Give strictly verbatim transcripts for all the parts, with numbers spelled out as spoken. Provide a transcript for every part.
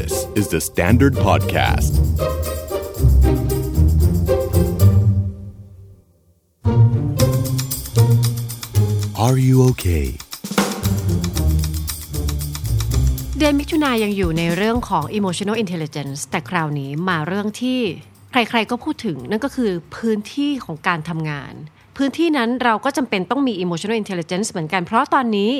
This is the Standard Podcast. Are you okay? เดือนมิถุนายนยังอยู่ในเรื่องของ emotional intelligence แต่คราวนี้มาเรื่องที่ใครๆก็พูดถึงนั่นก็คือพื้นที่ของการทำงานพื้นที่นั้นเราก็จำเป็นต้องมี emotional intelligence เหมือนกันเพราะตอนนี้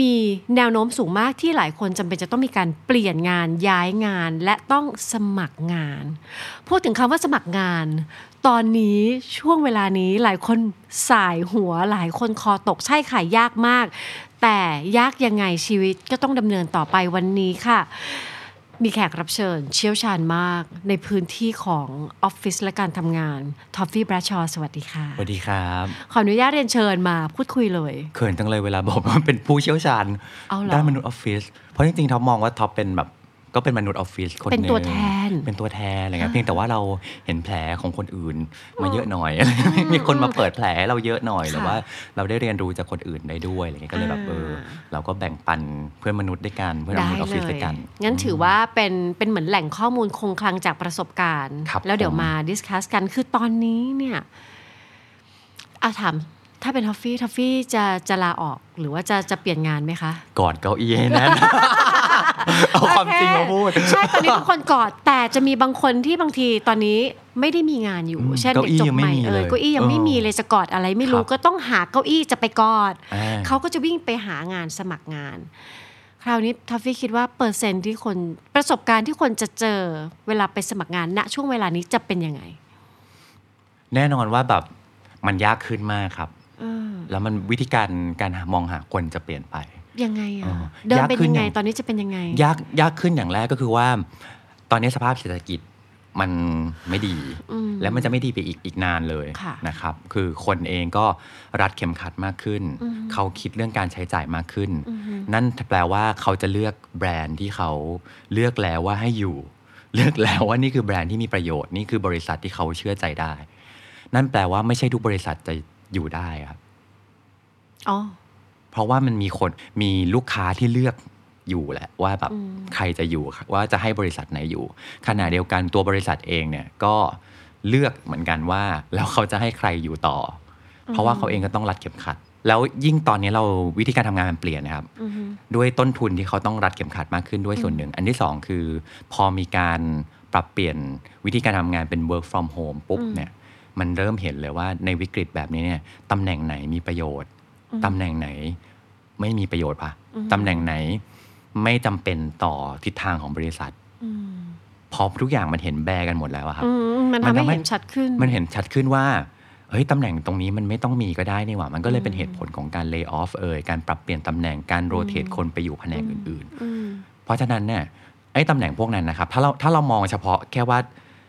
มีแนวโน้มสูงมากที่หลายคนจำเป็นจะต้องมีการเปลี่ยนงานย้ายงานและต้องสมัครงานพูดถึงคำว่าสมัครงานตอนนี้ช่วงเวลานี้หลายคนสายหัวหลายคนคอตกใช่ค่ะยากมากแต่ยากยังไงชีวิตก็ต้องดำเนินต่อไปวันนี้ค่ะมีแขกรับเชิญเชี่ยวชาญมากในพื้นที่ของออฟฟิศและการทำงานท็อฟฟี่แบรดชอว์สวัสดีค่ะสวัสดีครับขออนุญาตเรียนเชิญมาพูดคุยเลยเขินจังเลยเวลาบอกว่าเป็นผู้เชี่ยวชาญด้านมนุษย์ออฟฟิศเพราะจริงๆท็อปมองว่าท็อปเป็นแบบก็เป็นมนุษย์ออฟฟิศคนนึงเป็นตัวแทนเป็นตัวแทนอะไรเงี้ยเพียงแต่ว่าเราเห็นแผลของคนอื่นมาเยอะหน่อยมีคนมาเปิดแผลเราเยอะหน่อยหรือว่าเราได้เรียนรู้จากคนอื่นได้ด้วยอะไรเงี้ยก็เลยแบบเออเราก็แบ่งปันเพื่อนมนุษย์ด้วยกันเพื่อนมนุษย์ออฟฟิศด้วยกันงั้นถือว่าเป็นเป็นเหมือนแหล่งข้อมูลคงคลังจากประสบการณ์แล้วเดี๋ยวมาดิสคัสกันคือตอนนี้เนี่ยอาถามถ้าเป็นท็อฟฟี่ท็อฟฟี่จะจะลาออกหรือว่าจะจะเปลี่ยนงานไหมคะกอดเก้าอี้ให้แน่นเอาความจริงมาพูดใช่ตอนนี้ทุกคนกอดแต่จะมีบางคนที่บางทีตอนนี้ไม่ได้มีงานอยู่เช่นเด็กจบใหม่เออเก้าอี้ยังไม่มีเลยจะกอดอะไรไม่รู้ก็ต้องหาเก้าอี้จะไปกอดเขาก็จะวิ่งไปหางานสมัครงานคราวนี้ทัฟฟี่คิดว่าเปอร์เซ็นต์ที่คนประสบการณ์ที่คนจะเจอเวลาไปสมัครงานณช่วงเวลานี้จะเป็นยังไงแน่นอนว่าแบบมันยากขึ้นมากครับแล้วมันวิธีการการมองหาคนจะเปลี่ยนไปยังไงอ่ะเดิมเป็นยังไงตอนนี้จะเป็นยังไงยากยากขึ้นอย่างแรกก็คือว่าตอนนี้สภาพเศรษฐกิจมันไม่ดีและมันจะไม่ดีไปอีกอีกนานเลยนะครับคือคนเองก็รัดเข็มขัดมากขึ้นเขาคิดเรื่องการใช้จ่ายมากขึ้นนั่นแปลว่าเขาจะเลือกแบรนด์ที่เขาเลือกแล้วว่าให้อยู่เลือกแล้วว่านี่คือแบรนด์ที่มีประโยชน์นี่คือบริษัทที่เขาเชื่อใจได้นั่นแปลว่าไม่ใช่ทุกบริษัทจะอยู่ได้ครับอ๋อเพราะว่ามันมีคนมีลูกค้าที่เลือกอยู่แหละว่าแบบใครจะอยู่ว่าจะให้บริษัทไหนอยู่ขณะเดียวกันตัวบริษัทเองเนี่ยก็เลือกเหมือนกันว่าแล้วเขาจะให้ใครอยู่ต่อเพราะว่าเขาเองก็ต้องรัดเข็มขัดแล้วยิ่งตอนนี้เราวิธีการทำงานมันเปลี่ยนนะครับด้วยต้นทุนที่เขาต้องรัดเข็มขัดมากขึ้นด้วยส่วนหนึ่งอันที่สองคือพอมีการปรับเปลี่ยนวิธีการทำงานเป็น work from home ปุ๊บเนี่ยมันเริ่มเห็นเลยว่าในวิกฤตแบบนี้เนี่ยตำแหน่งไหนมีประโยชน์ตำแหน่งไหนไม่มีประโยชน์ป่ะตำแหน่งไหนไม่จำเป็นต่อทิศทางของบริษัทพอทุกอย่างมันเห็นแบร์กันหมดแล้วครับมันทำให้เห็นชัดขึ้นมันเห็นชัดขึ้นว่าเฮ้ยตำแหน่งตรงนี้มันไม่ต้องมีก็ได้นี่หว่ามันก็เลยเป็นเหตุผลของการ lay off เอ่ยการปรับเปลี่ยนตำแหน่งการโรเตทคนไปอยู่แผนกอื่นๆเพราะฉะนั้นเนี่ยไอ้ตำแหน่งพวกนั้นนะครับถ้าเราถ้าเรามองเฉพาะแค่ว่า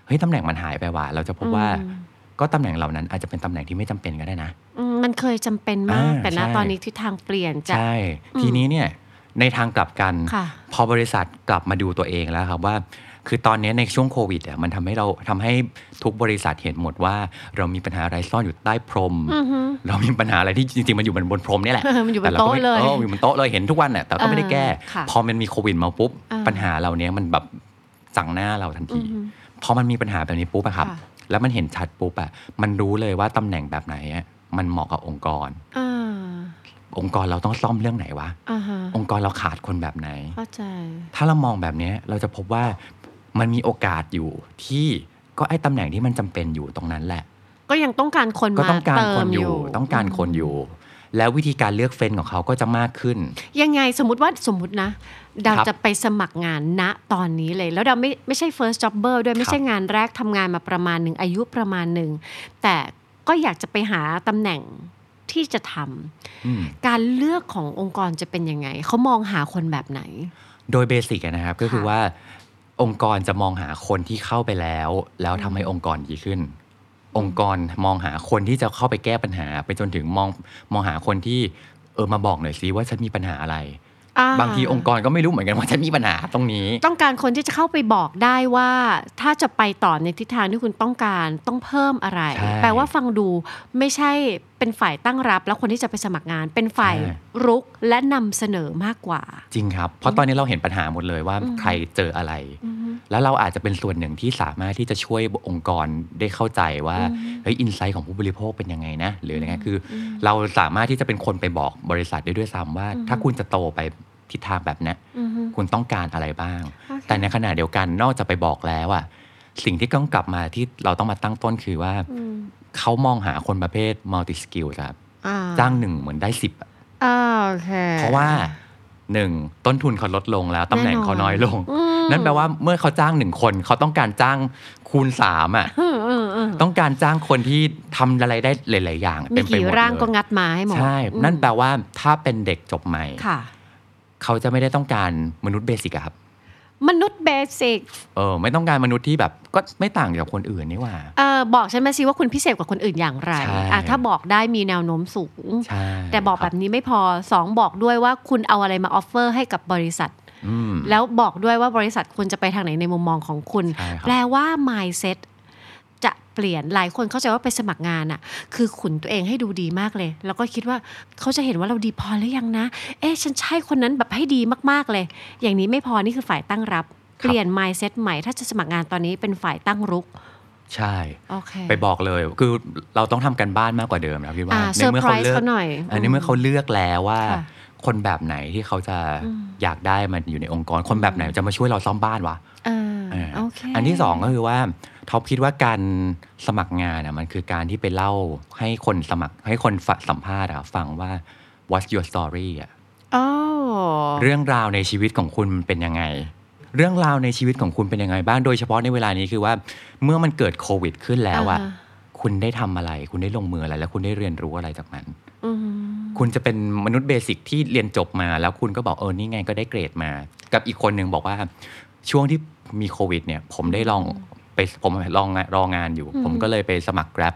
เฮ้ยตำแหน่งมันหายไปว่าเราจะพบว่าก็ตำแหน่งเหล่านั้นอาจจะเป็นตำแหน่งที่ไม่จำเป็นก็ได้นะมันเคยจำเป็นมากแต่ณตอนนี้ทิศทางเปลี่ยนจากใช่ทีนี้เนี่ยในทางกลับกันพอบริษัทกลับมาดูตัวเองแล้วครับว่าคือตอนนี้ในช่วงโควิดอ่ะมันทำให้เราทำให้ทุกบริษัทเห็นหมดว่าเรามีปัญหาอะไรซ่อนอยู่ใต้พรมเรามีปัญหาอะไรที่จริงๆมันอยู่บนบนพรมนี่แหละแต่เราก็ไม่เอออยู่บนโต๊ะเลยเห็นทุกวันอ่ะแต่ก็ไม่ได้แก้พอมันมีโควิดมาปุ๊บปัญหาเหล่านี้มันแบบสั่งหน้าเราทันทีพอมันมีปัญหาแบบนี้ปุ๊บอะครับแล้วมันเห็นชัดปุ๊บอะมันรู้เลยว่าตำแหน่งแบบไหนมันเหมาะกับองค์กร uh-huh. องค์กรเราต้องซ่อมเรื่องไหนวะ uh-huh. องค์กรเราขาดคนแบบไหน uh-huh. ถ้าเรามองแบบนี้เราจะพบว่ามันมีโอกาสอยู่ที่ก็ไอ้ตำแหน่งที่มันจำเป็นอยู่ตรงนั้นแหละก็ยังต้องการคนมาต้องการคนอยู่ต้องการคนอยู่แล้ววิธีการเลือกเฟ้นของเขาก็จะมากขึ้นยังไงสมมุติว่าสมมุตินะเราจะไปสมัครงานณตอนนี้เลยแล้วเราไม่ไม่ใช่ first jobber ด้วยไม่ใช่งานแรกทำงานมาประมาณหนึ่งอายุประมาณหนึ่งแต่ก็อยากจะไปหาตำแหน่งที่จะทำการเลือกขององค์กรจะเป็นยังไงเขามองหาคนแบบไหนโดยเบสิกนะครับก็คือว่าองค์กรจะมองหาคนที่เข้าไปแล้วแล้วทำให้องค์กรดีขึ้นองค์กรมองหาคนที่จะเข้าไปแก้ปัญหาไปจนถึงมองมองหาคนที่เออมาบอกหน่อยซิว่าฉันมีปัญหาอะไร บางทีองค์กรก็ไม่รู้เหมือนกันว่าจะมีปัญหาตรงนี้ต้องการคนที่จะเข้าไปบอกได้ว่าถ้าจะไปต่อในทิศทางที่คุณต้องการต้องเพิ่มอะไรแปลว่าฟังดูไม่ใช่เป็นฝ่ายตั้งรับแล้วคนที่จะไปสมัครงานเป็นฝ่ายรุกและนำเสนอมากกว่าจริงครับเพราะตอนนี้เราเห็นปัญหาหมดเลยว่าใครเจออะไรแล้วเราอาจจะเป็นส่วนหนึ่งที่สามารถที่จะช่วยองค์กรได้เข้าใจว่าเฮ้ยอินไซต์ของผู้บริโภคเป็นยังไงนะหรืออะไรเงี้ยคือเราสามารถที่จะเป็นคนไปบอกบริษัทได้ด้วยซ้ำว่าถ้าคุณจะโตไปทิศทางแบบนี้คุณต้องการอะไรบ้าง okay. แต่ในขณะเดียวกันนอกจากไปบอกแล้วอะสิ่งที่ต้องกลับมาที่เราต้องมาตั้งต้นคือว่าเขามองหาคนประเภท multi skill ครับจ้างหนึ่งเหมือนได้สิบ okay. เพราะว่าหนึ่งต้นทุนเขาลดลงแล้วตำแหน่งเขาน้อยลงนั่นแปลว่าเมื่อเขาจ้างหนึ่งคนเขาต้องการจ้างคูณสามอ่ะต้องการจ้างคนที่ทำอะไรได้หลายๆอย่างเป็นไปหมดร่างก็งัดมาให้หมดใช่นั่นแปลว่าถ้าเป็นเด็กจบใหม่เขาจะไม่ได้ต้องการมนุษย์เบสิกครับมนุษย์เบสิกเออไม่ต้องการมนุษย์ที่แบบก็ไม่ต่างจากคนอื่นนี่หว่าเออบอกฉันมาสิว่าคุณพิเศษกว่าคนอื่นอย่างไรอ่ะถ้าบอกได้มีแนวโน้มสูงแต่บอกแบบนี้ไม่พอสองบอกด้วยว่าคุณเอาอะไรมาออฟเฟอร์ให้กับบริษัทแล้วบอกด้วยว่าบริษัทคุณจะไปทางไหนในมุมมองของคุณแปลว่า mindset จะเปลี่ยนหลายคนเข้าใจว่าไปสมัครงานอ่ะคือขุนตัวเองให้ดูดีมากเลยแล้วก็คิดว่าเขาจะเห็นว่าเราดีพอหรือยังนะเอ๊ะฉันใช่คนนั้นแบบให้ดีมากๆเลยอย่างนี้ไม่พอนี่คือฝ่ายตั้งรับเปลี่ยน mindset ใหม่ถ้าจะสมัครงานตอนนี้เป็นฝ่ายตั้งรุกใช่ okay. ไปบอกเลยคือเราต้องทำกันบ้านมากกว่าเดิมนะพี่ว่าในเมื่อเขาเลือกอันนี้เมื่อเขาเลือกแล้วว่าคนแบบไหนที่เขาจะ อ, อยากได้มันอยู่ในองค์กรคนแบบไหนจะมาช่วยเราซ่อมบ้านวะ อ, อ, okay. อันที่สองก็คือว่าท็อปคิดว่าการสมัครงานนะมันคือการที่ไปเล่าให้คนสมัครให้คนสัมภาษณ์ฟังว่า what's your story อ่ะ oh. เรื่องราวในชีวิตของคุณเป็นยังไงเรื่องราวในชีวิตของคุณเป็นยังไงบ้างโดยเฉพาะในเวลานี้คือว่าเมื่อมันเกิดโควิดขึ้นแล้วอ่ะคุณได้ทำอะไรคุณได้ลงมืออะไรแล้วคุณได้เรียนรู้อะไรจากมันคุณจะเป็นมนุษย์เบสิกที่เรียนจบมาแล้วคุณก็บอกเออนี่ไงก็ได้เกรดมากับอีกคนนึงบอกว่าช่วงที่มีโควิดเนี่ยผมได้ลองไปผมลองรองานอยู่ผมก็เลยไปสมัคร Grab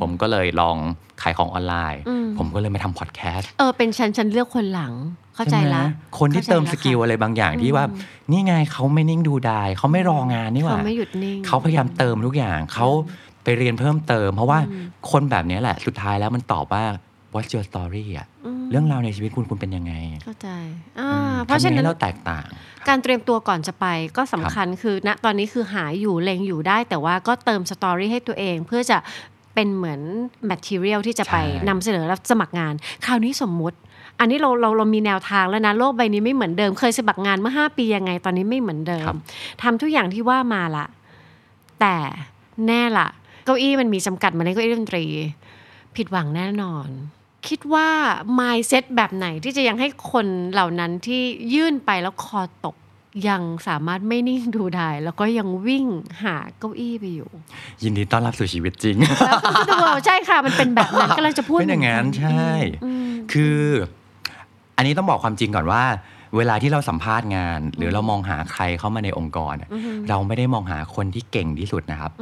ผมก็เลยลองขายของออนไลน์ผมก็เลยมาทำพอดแคสต์เออเป็นฉันฉันเลือกคนหลังเข้าใจแล้วคนที่เติมสกิลอะไรบางอย่างที่ว่านี่ไงเขาไม่นิ่งดูดายเขาไม่รองานนี่หว่าเขาไม่หยุดนิ่งเขาพยายามเติมทุกอย่างเขาไปเรียนเพิ่มเติมเพราะว่าคนแบบนี้แหละสุดท้ายแล้วมันตอบว่า What's your story อ่ะเรื่องราวในชีวิตคุณคุณเป็นยังไงเข้าใจเพราะฉะนั้นเราแตกต่างการเตรียมตัวก่อนจะไปก็สำคัญคือณตอนนี้คือหาอยู่เล็งอยู่ได้แต่ว่าก็เติมสตอรี่ให้ตัวเองเพื่อจะเป็นเหมือน material ที่จะไปนำเสนอรับสมัครงานคราวนี้สมมติอันนี้เราเราเรามีแนวทางแล้วนะโลกใบนี้ไม่เหมือนเดิมเคยสมัครงานเมื่อห้าปียังไงตอนนี้ไม่เหมือนเดิมทำทุกอย่างที่ว่ามาละแต่แน่ละเก้าอี้มันมีจำกัดมาในเก้าอี้ดนตรีผิดหวังแน่นอนคิดว่า mindset แบบไหนที่จะยังให้คนเหล่านั้นที่ยื่นไปแล้วคอตกยังสามารถไม่นิ่งดูได้แล้วก็ยังวิ่งหาเก้าอี้ไปอยู่ยินดีต้อนรับสู่ชีวิตจริงแล้วใช่ค่ะมันเป็นแบบนั้นก็เลยจะพูดเป็นอย่างนั้นใช่คืออันนี้ต้องบอกความจริงก่อนว่าเวลาที่เราสัมภาษณ์งานหรือเรามองหาใครเข้ามาในองค์กรเราไม่ได้มองหาคนที่เก่งที่สุดนะครับ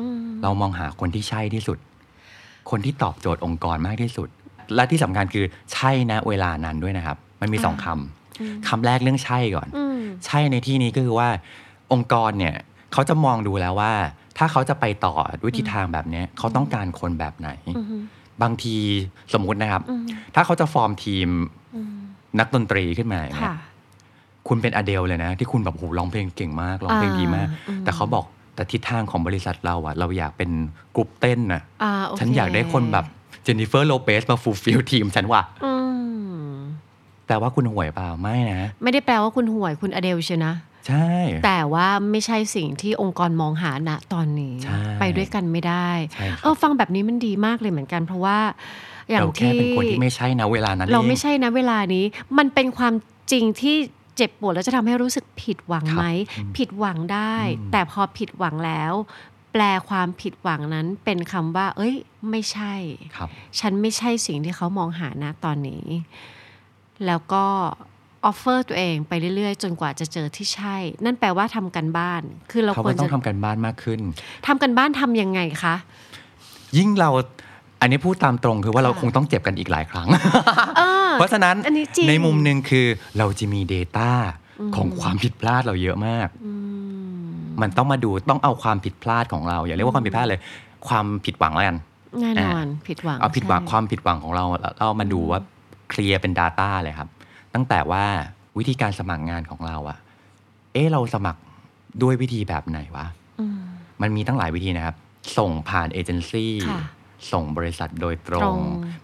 เรามองหาคนที่ใช่ที่สุดคนที่ตอบโจทย์องค์กรมากที่สุดและที่สำคัญคือใช่นะเวลานั้นด้วยนะครับมันมีสองคำคำแรกเรื่องใช่ก่อนใช่ในที่นี้ก็คือว่าองค์กรเนี่ยเขาจะมองดูแล้วว่าถ้าเขาจะไปต่อด้วยทิศทางแบบนี้เขาต้องการคนแบบไหนบางทีสมมุตินะครับถ้าเขาจะฟอร์มทีมนักดนตรีขึ้นมาเนี่ยคุณเป็นอเดลเลยนะที่คุณแบบโหร้องเพลงเก่งมากร้องเพลงดีมากแต่เขาบอกแต่ทิศทางของบริษัทเราอะเราอยากเป็นกรุ๊ปเต้นนะฉันอยากได้คนแบบเจนนิเฟอร์โลเปสมาฟูลฟิลทีมฉันว่ะแปลว่าคุณห่วยเปล่าไม่นะไม่ได้แปลว่าคุณห่วยคุณอเดลใช่นะใช่แต่ว่าไม่ใช่สิ่งที่องค์กรมองหาณตอนนี้ไปด้วยกันไม่ได้เออฟังแบบนี้มันดีมากเลยเหมือนกันเพราะว่าอย่างที่เราแค่เป็นคนที่ไม่ใช่นะเวลานั้นเราไม่ใช่นะเวลานี้มันเป็นความจริงที่เจ็บปวดแล้วจะทำให้รู้สึกผิดหวังไหมผิดหวังได้แต่พอผิดหวังแล้วแปลความผิดหวังนั้นเป็นคำว่าเอ้ยไม่ใช่ฉันไม่ใช่สิ่งที่เขามองหาณตอนนี้แล้วก็ออฟเฟอร์ตัวเองไปเรื่อยๆจนกว่าจะเจอที่ใช่นั่นแปลว่าทำกันบ้านคือเราควรจะต้องทำกันบ้านมากขึ้นทำกันบ้านทำยังไงคะยิ่งเราอันนี้พูดตามตรงคือว่าเราคงต้องเจ็บกันอีกหลายครั้ง เพราะฉะนั้นในมุมนึงคือเราจะมี data ของความผิดพลาดเราเยอะมากมันต้องมาดูต้องเอาความผิดพลาดของเราอย่าเรียกว่าความผิดพลาดเลยความผิดหวังแล้วกันแน่นอนผิดหวังเอาผิดหวังความผิดหวังของเราเรามาดูว่าเคลียร์เป็น data เลยครับตั้งแต่ว่าวิธีการสมัครงานของเราอะเอ๊ะเราสมัครด้วยวิธีแบบไหนวะมันมีตั้งหลายวิธีนะครับส่งผ่านเอเจนซี่ส่งบริษัทโดยตรง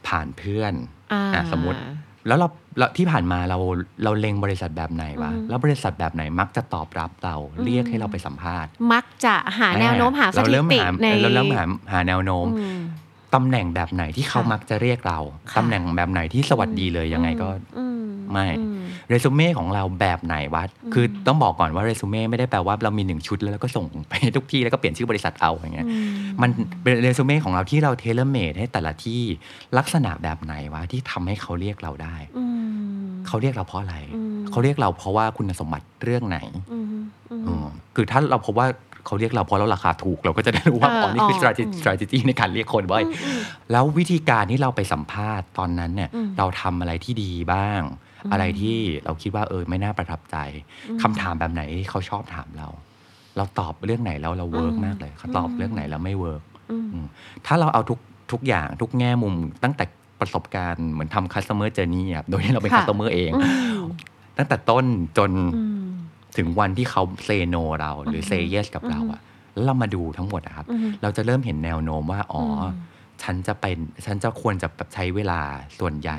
ผ่านเพื่อนอ่ะสมมุติแล้วเราที่ผ่านมาเราเราเล็งบริษัทแบบไหนวะแล้วบริษัทแบบไหนมักจะตอบรับเราเรียกให้เราไปสัมภาษณ์มักจะหาแนวโน้มหาสถิติในเราเริ่มหาหาแนวโน้มตำแหน่งแบบไหนที่เขามักจะเรียกเราตำแหน่งแบบไหนที่สวัสดีเลยยังไงก็ไม่เรซูเม่ของเราแบบไหนวะคือต้องบอกก่อนว่าเรซูเม่ไม่ได้แปลว่าเรามีหนึ่งชุดแล้วเราก็ส่งไปทุกที่แล้วก็เปลี่ยนชื่อบริษัทเอาอย่างเงี้ยมันเรซูเม่ของเราที่เราเทเลอร์เมดให้แต่ละที่ลักษณะแบบไหนวะที่ทำให้เขาเรียกเราได้เขาเรียกเราเพราะอะไรเขาเรียกเราเพราะว่าคุณสมบัติเรื่องไหนคือถ้าเราพบว่าเขาเรียกเราเพราะเราราคาถูกเราก็จะได้รู้ว่าอ๋อนี่คือ strategy ในการเรียกคนไว้แล้ววิธีการที่เราไปสัมภาษณ์ตอนนั้นเนี่ยเราทำอะไรที่ดีบ้างอะไรที่เราคิดว่าเออไม่น่าประทับใจคำถามแบบไหนเขาชอบถามเราเราตอบเรื่องไหนแล้วเราเวิร์กมากเลยเขาตอบเรื่องไหนแล้วไม่เวิร์กถ้าเราเอาทุกทุกอย่างทุกแง่มุมตั้งแต่ประสบการณ์เหมือนทำ customer journey โดยที่เราเป็น customer เองตั้งแต่ต้นจนถึงวันที่เขาเซโนเราหรือเซเยสกับเราอะแล้วเรามาดูทั้งหมดนะครับเราจะเริ่มเห็นแนวโน้มว่าอ๋อฉันจะเป็นฉันจะควรจะใช้เวลาส่วนใหญ่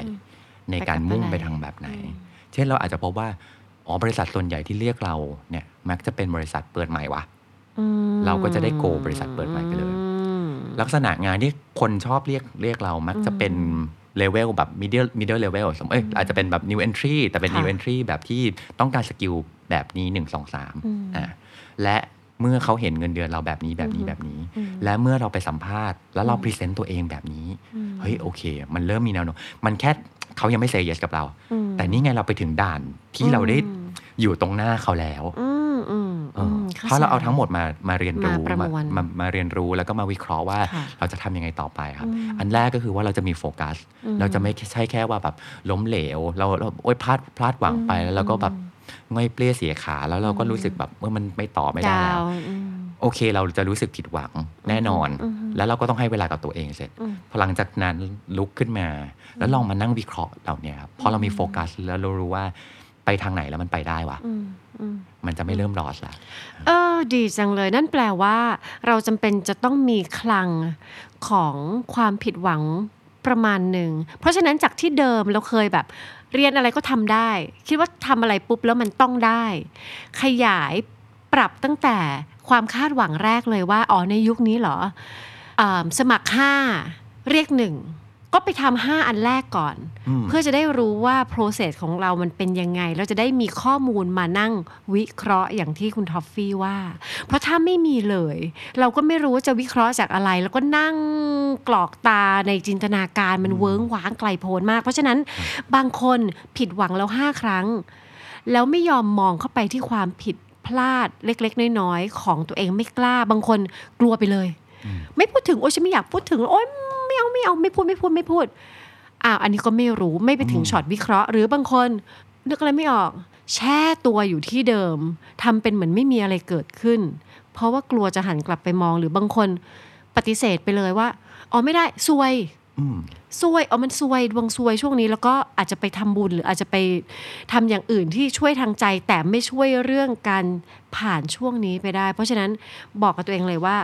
ในการมุ่งไปทางแบบไหนเช่นเราอาจจะพบว่าอ๋อบริษัทส่วนใหญ่ที่เรียกเราเนี่ยมักจะเป็นบริษัทเปิดใหม่วะเราก็จะได้โกบริษัทเปิดใหม่ไปเลยลักษณะงานที่คนชอบเรียกเรียกเรามักจะเป็นเลเวลแบบ middle middle level สมมติอาจจะเป็นแบบ new entry แต่เป็น new entry แบบที่ต้องการสกิลแบบนี้หนึ่ง สอง สามอ่าและเมื่อเขาเห็นเงินเดือนเราแบบนี้แบบนี้แบบนี้และเมื่อเราไปสัมภาษณ์แล้วเราพรีเซนต์ตัวเองแบบนี้เฮ้ยโอเคมันเริ่มมีแนวโน้มมันแค่เขายังไม่เซย์เยสกับเราแต่นี่ไงเราไปถึงด่านที่เราได้อยู่ตรงหน้าเขาแล้วเพราะเราเอาทั้งหมดมามาเรียนรู้มามาเรียนรู้แล้วก็มาวิเคราะห์ว่าเราจะทำยังไงต่อไปครับอันแรกก็คือว่าเราจะมีโฟกัสเราจะไม่ใช่แค่ว่าแบบล้มเหลวเราเราโอ๊ยพลาดพลาดหวังไปแล้วเราก็แบบง่อยเปรี้ยเสียขาแล้วเราก็รู้สึกแบบว่ามันไม่ต่อไม่ได้แล้วโอเคเราจะรู้สึกผิดหวังแน่นอนแล้วเราก็ต้องให้เวลากับตัวเองเสร็จพอหลังจากนั้นลุกขึ้นมาแล้วลองมานั่งวิเคราะห์เหล่านี้ครับพอเรามีโฟกัสแล้วเรารู้ว่าไปทางไหนแล้วมันไปได้วะมันจะไม่เริ่มลอสละเออดีจังเลยนั่นแปลว่าเราจำเป็นจะต้องมีคลังของความผิดหวังประมาณหนึ่งเพราะฉะนั้นจากที่เดิมเราเคยแบบเรียนอะไรก็ทำได้คิดว่าทำอะไรปุ๊บแล้วมันต้องได้ขยายปรับตั้งแต่ความคาดหวังแรกเลยว่าอ๋อในยุคนี้เหรอสมัครห้าเรียกหนึ่งก็ไปทำห้าอันแรกก่อนเพื่อจะได้รู้ว่า process ของเรามันเป็นยังไงแล้วจะได้มีข้อมูลมานั่งวิเคราะห์อย่างที่คุณท็อฟฟี่ว่าเพราะถ้าไม่มีเลยเราก็ไม่รู้ว่าจะวิเคราะห์จากอะไรแล้วก็นั่งกรอกตาในจินตนาการมันเวิ้งว้างไกลโพ้นมากเพราะฉะนั้นบางคนผิดหวังแล้วห้าครั้งแล้วไม่ยอมมองเข้าไปที่ความผิดพลาดเล็กๆน้อยๆของตัวเองไม่กล้าบางคนกลัวไปเลยไม่พูดถึงโอ๊ยฉันไม่อยากพูดถึงโอ๊ยไม่เอาไม่เอาไม่พูดไม่พูดไม่พูดอ้าวอันนี้ก็ไม่รู้ไม่ไปถึงช็อตวิเคราะห์หรือบางคนนึกอะไรไม่ออกแช่ตัวอยู่ที่เดิมทำเป็นเหมือนไม่มีอะไรเกิดขึ้นเพราะว่ากลัวจะหันกลับไปมองหรือบางคนปฏิเสธไปเลยว่าอ๋อไม่ได้ซวยซวยอ๋อมันซวยดวงซวยช่วงนี้แล้วก็อาจจะไปทำบุญหรืออาจจะไปทำอย่างอื่นที่ช่วยทางใจแต่ไม่ช่วยเรื่องการผ่านช่วงนี้ไปได้เพราะฉะนั้นบอกกับตัวเองเลยว่า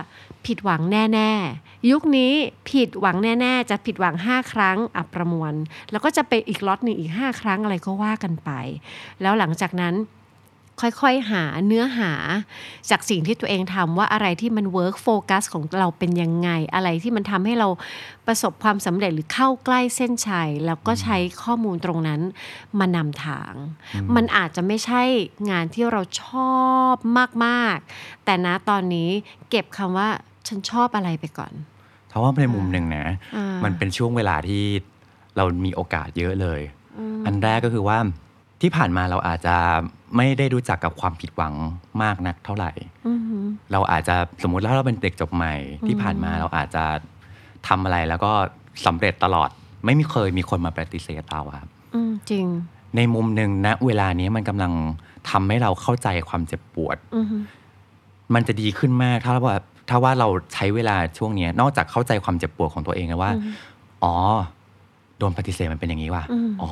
ผิดหวังแน่ๆยุคนี้ผิดหวังแน่ๆจะผิดหวังห้าครั้งอับประมวลแล้วก็จะไปอีกล็อตนึงอีกห้าครั้งอะไรก็ว่ากันไปแล้วหลังจากนั้นค่อยๆหาเนื้อหาจากสิ่งที่ตัวเองทำว่าอะไรที่มันเวิร์กโฟกัสของเราเป็นยังไงอะไรที่มันทำให้เราประสบความสำเร็จหรือเข้าใกล้เส้นชัยแล้วก็ใช้ข้อมูลตรงนั้นมานำทางมันอาจจะไม่ใช่งานที่เราชอบมากๆแต่ณตอนนี้เก็บคำว่าฉันชอบอะไรไปก่อนเพราะว่าในมุมหนึ่งนะมันเป็นช่วงเวลาที่เรามีโอกาสเยอะเลยอันแรกก็คือว่าที่ผ่านมาเราอาจจะไม่ได้รู้จักกับความผิดหวังมากนักเท่าไหร่เราอาจจะสมมุติแล้วเราเป็นเด็กจบใหม่ที่ผ่านมาเราอาจจะทำอะไรแล้วก็สำเร็จตลอดไม่มีเคยมีคนมาปฏิเสธเราครับ อืมจริงในมุมนึงณเวลานี้มันกำลังทำให้เราเข้าใจความเจ็บปวดมันจะดีขึ้นมากถ้าว่าถ้าว่าเราใช้เวลาช่วงนี้นอกจากเข้าใจความเจ็บปวดของตัวเองแล้วว่าอ๋อโดนปฏิเสธมันเป็นอย่างนี้ว่ะอ๋อ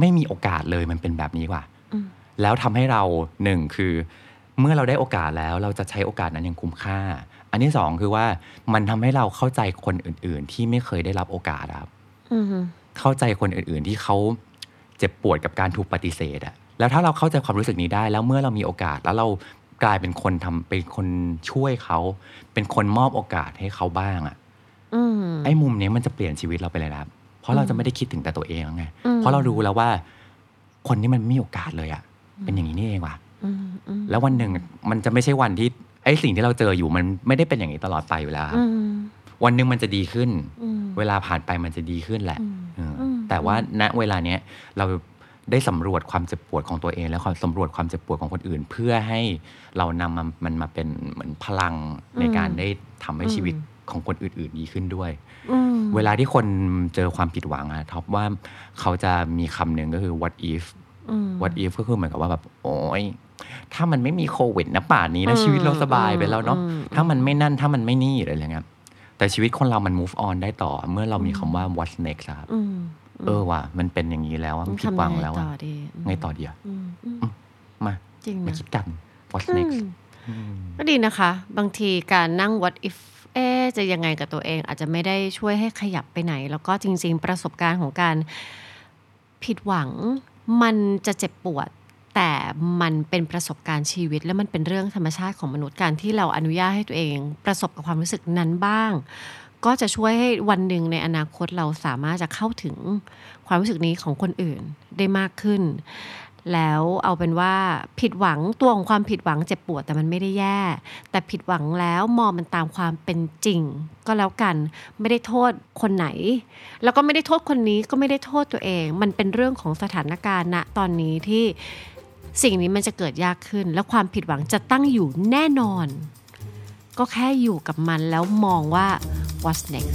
ไม่มีโอกาสเลยมันเป็นแบบนี้ว่ะแล้วทำให้เราหนึ่งคือเมื่อเราได้โอกาสแล้วเราจะใช้โอกาสนั้นอย่างคุ้มค่าอันที่สองคือว่ามันทำให้เราเข้าใจคนอื่นๆที่ไม่เคยได้รับโอกาสครับเข้าใจคนอื่นๆที่เขาเจ็บปวดกับการถูกปฏิเสธอะแล้วถ้าเราเข้าใจความรู้สึกนี้ได้แล้วเมื่อเรามีโอกาสแล้วเรากลายเป็นคนทำเป็นคนช่วยเขาเป็นคนมอบโอกาสให้เขาบ้างอะไอ้มุมนี้มันจะเปลี่ยนชีวิตเราไปเลยครับเพราะเราจะไม่ได้คิดถึงแต่ตัวเองไงเพราะเรารู้แล้วว่าคนนี้มันไม่มีโอกาสเลยอะเป็นอย่างนี้นี่เองว่ะแล้ววันหนึ่งมันจะไม่ใช่วันที่ไอ้สิ่งที่เราเจออยู่มันไม่ได้เป็นอย่างนี้ตลอดไปอยู่แล้วครับวันหนึ่งมันจะดีขึ้นเวลาผ่านไปมันจะดีขึ้นแหละแต่ว่าณเวลาเนี้ยเราได้สำรวจความเจ็บปวดของตัวเองและความสำรวจความเจ็บปวดของคนอื่นเพื่อให้เรานำมันมาเป็นเหมือนพลังในการได้ทำให้ชีวิตของคนอื่นๆดีขึ้นด้วยเวลาที่คนเจอความผิดหวังอะท็อปว่าเขาจะมีคำหนึ่งก็คือ what if what if ก็คือเหมือนกับว่าแบบโอ้ยถ้ามันไม่มีโควิดนะป่านนี้นะชีวิตเราสบายไปแล้วเนาะถ้ามันไม่นั่นถ้ามันไม่นี่อะไรอย่างเงี้ยแต่ชีวิตคนเรามัน move on ได้ต่อเมื่อเรามีคำว่า what's next ครับเออว่ะมันเป็นอย่างนี้แล้วมันผิดหวังแล้วไงต่อดีไงต่อดีอ่ะมามาคิดกัน what's next ก็ดีนะคะบางทีการนั่ง what if เอ๊ะจะยังไงกับตัวเองอาจจะไม่ได้ช่วยให้ขยับไปไหนแล้วก็จริงๆประสบการณ์ของการผิดหวังมันจะเจ็บปวดแต่มันเป็นประสบการณ์ชีวิตและมันเป็นเรื่องธรรมชาติของมนุษย์การที่เราอนุญาตให้ตัวเองประสบกับความรู้สึกนั้นบ้างก็จะช่วยให้วันหนึ่งในอนาคตเราสามารถจะเข้าถึงความรู้สึกนี้ของคนอื่นได้มากขึ้นแล้วเอาเป็นว่าผิดหวังตัวของความผิดหวังเจ็บปวดแต่มันไม่ได้แย่แต่ผิดหวังแล้วมองมันตามความเป็นจริงก็แล้วกันไม่ได้โทษคนไหนแล้วก็ไม่ได้โทษคนนี้ก็ไม่ได้โทษตัวเองมันเป็นเรื่องของสถานการณ์ณตอนนี้ที่สิ่งนี้มันจะเกิดยากขึ้นและความผิดหวังจะตั้งอยู่แน่นอนก็แค่อยู่กับมันแล้วมองว่า what's next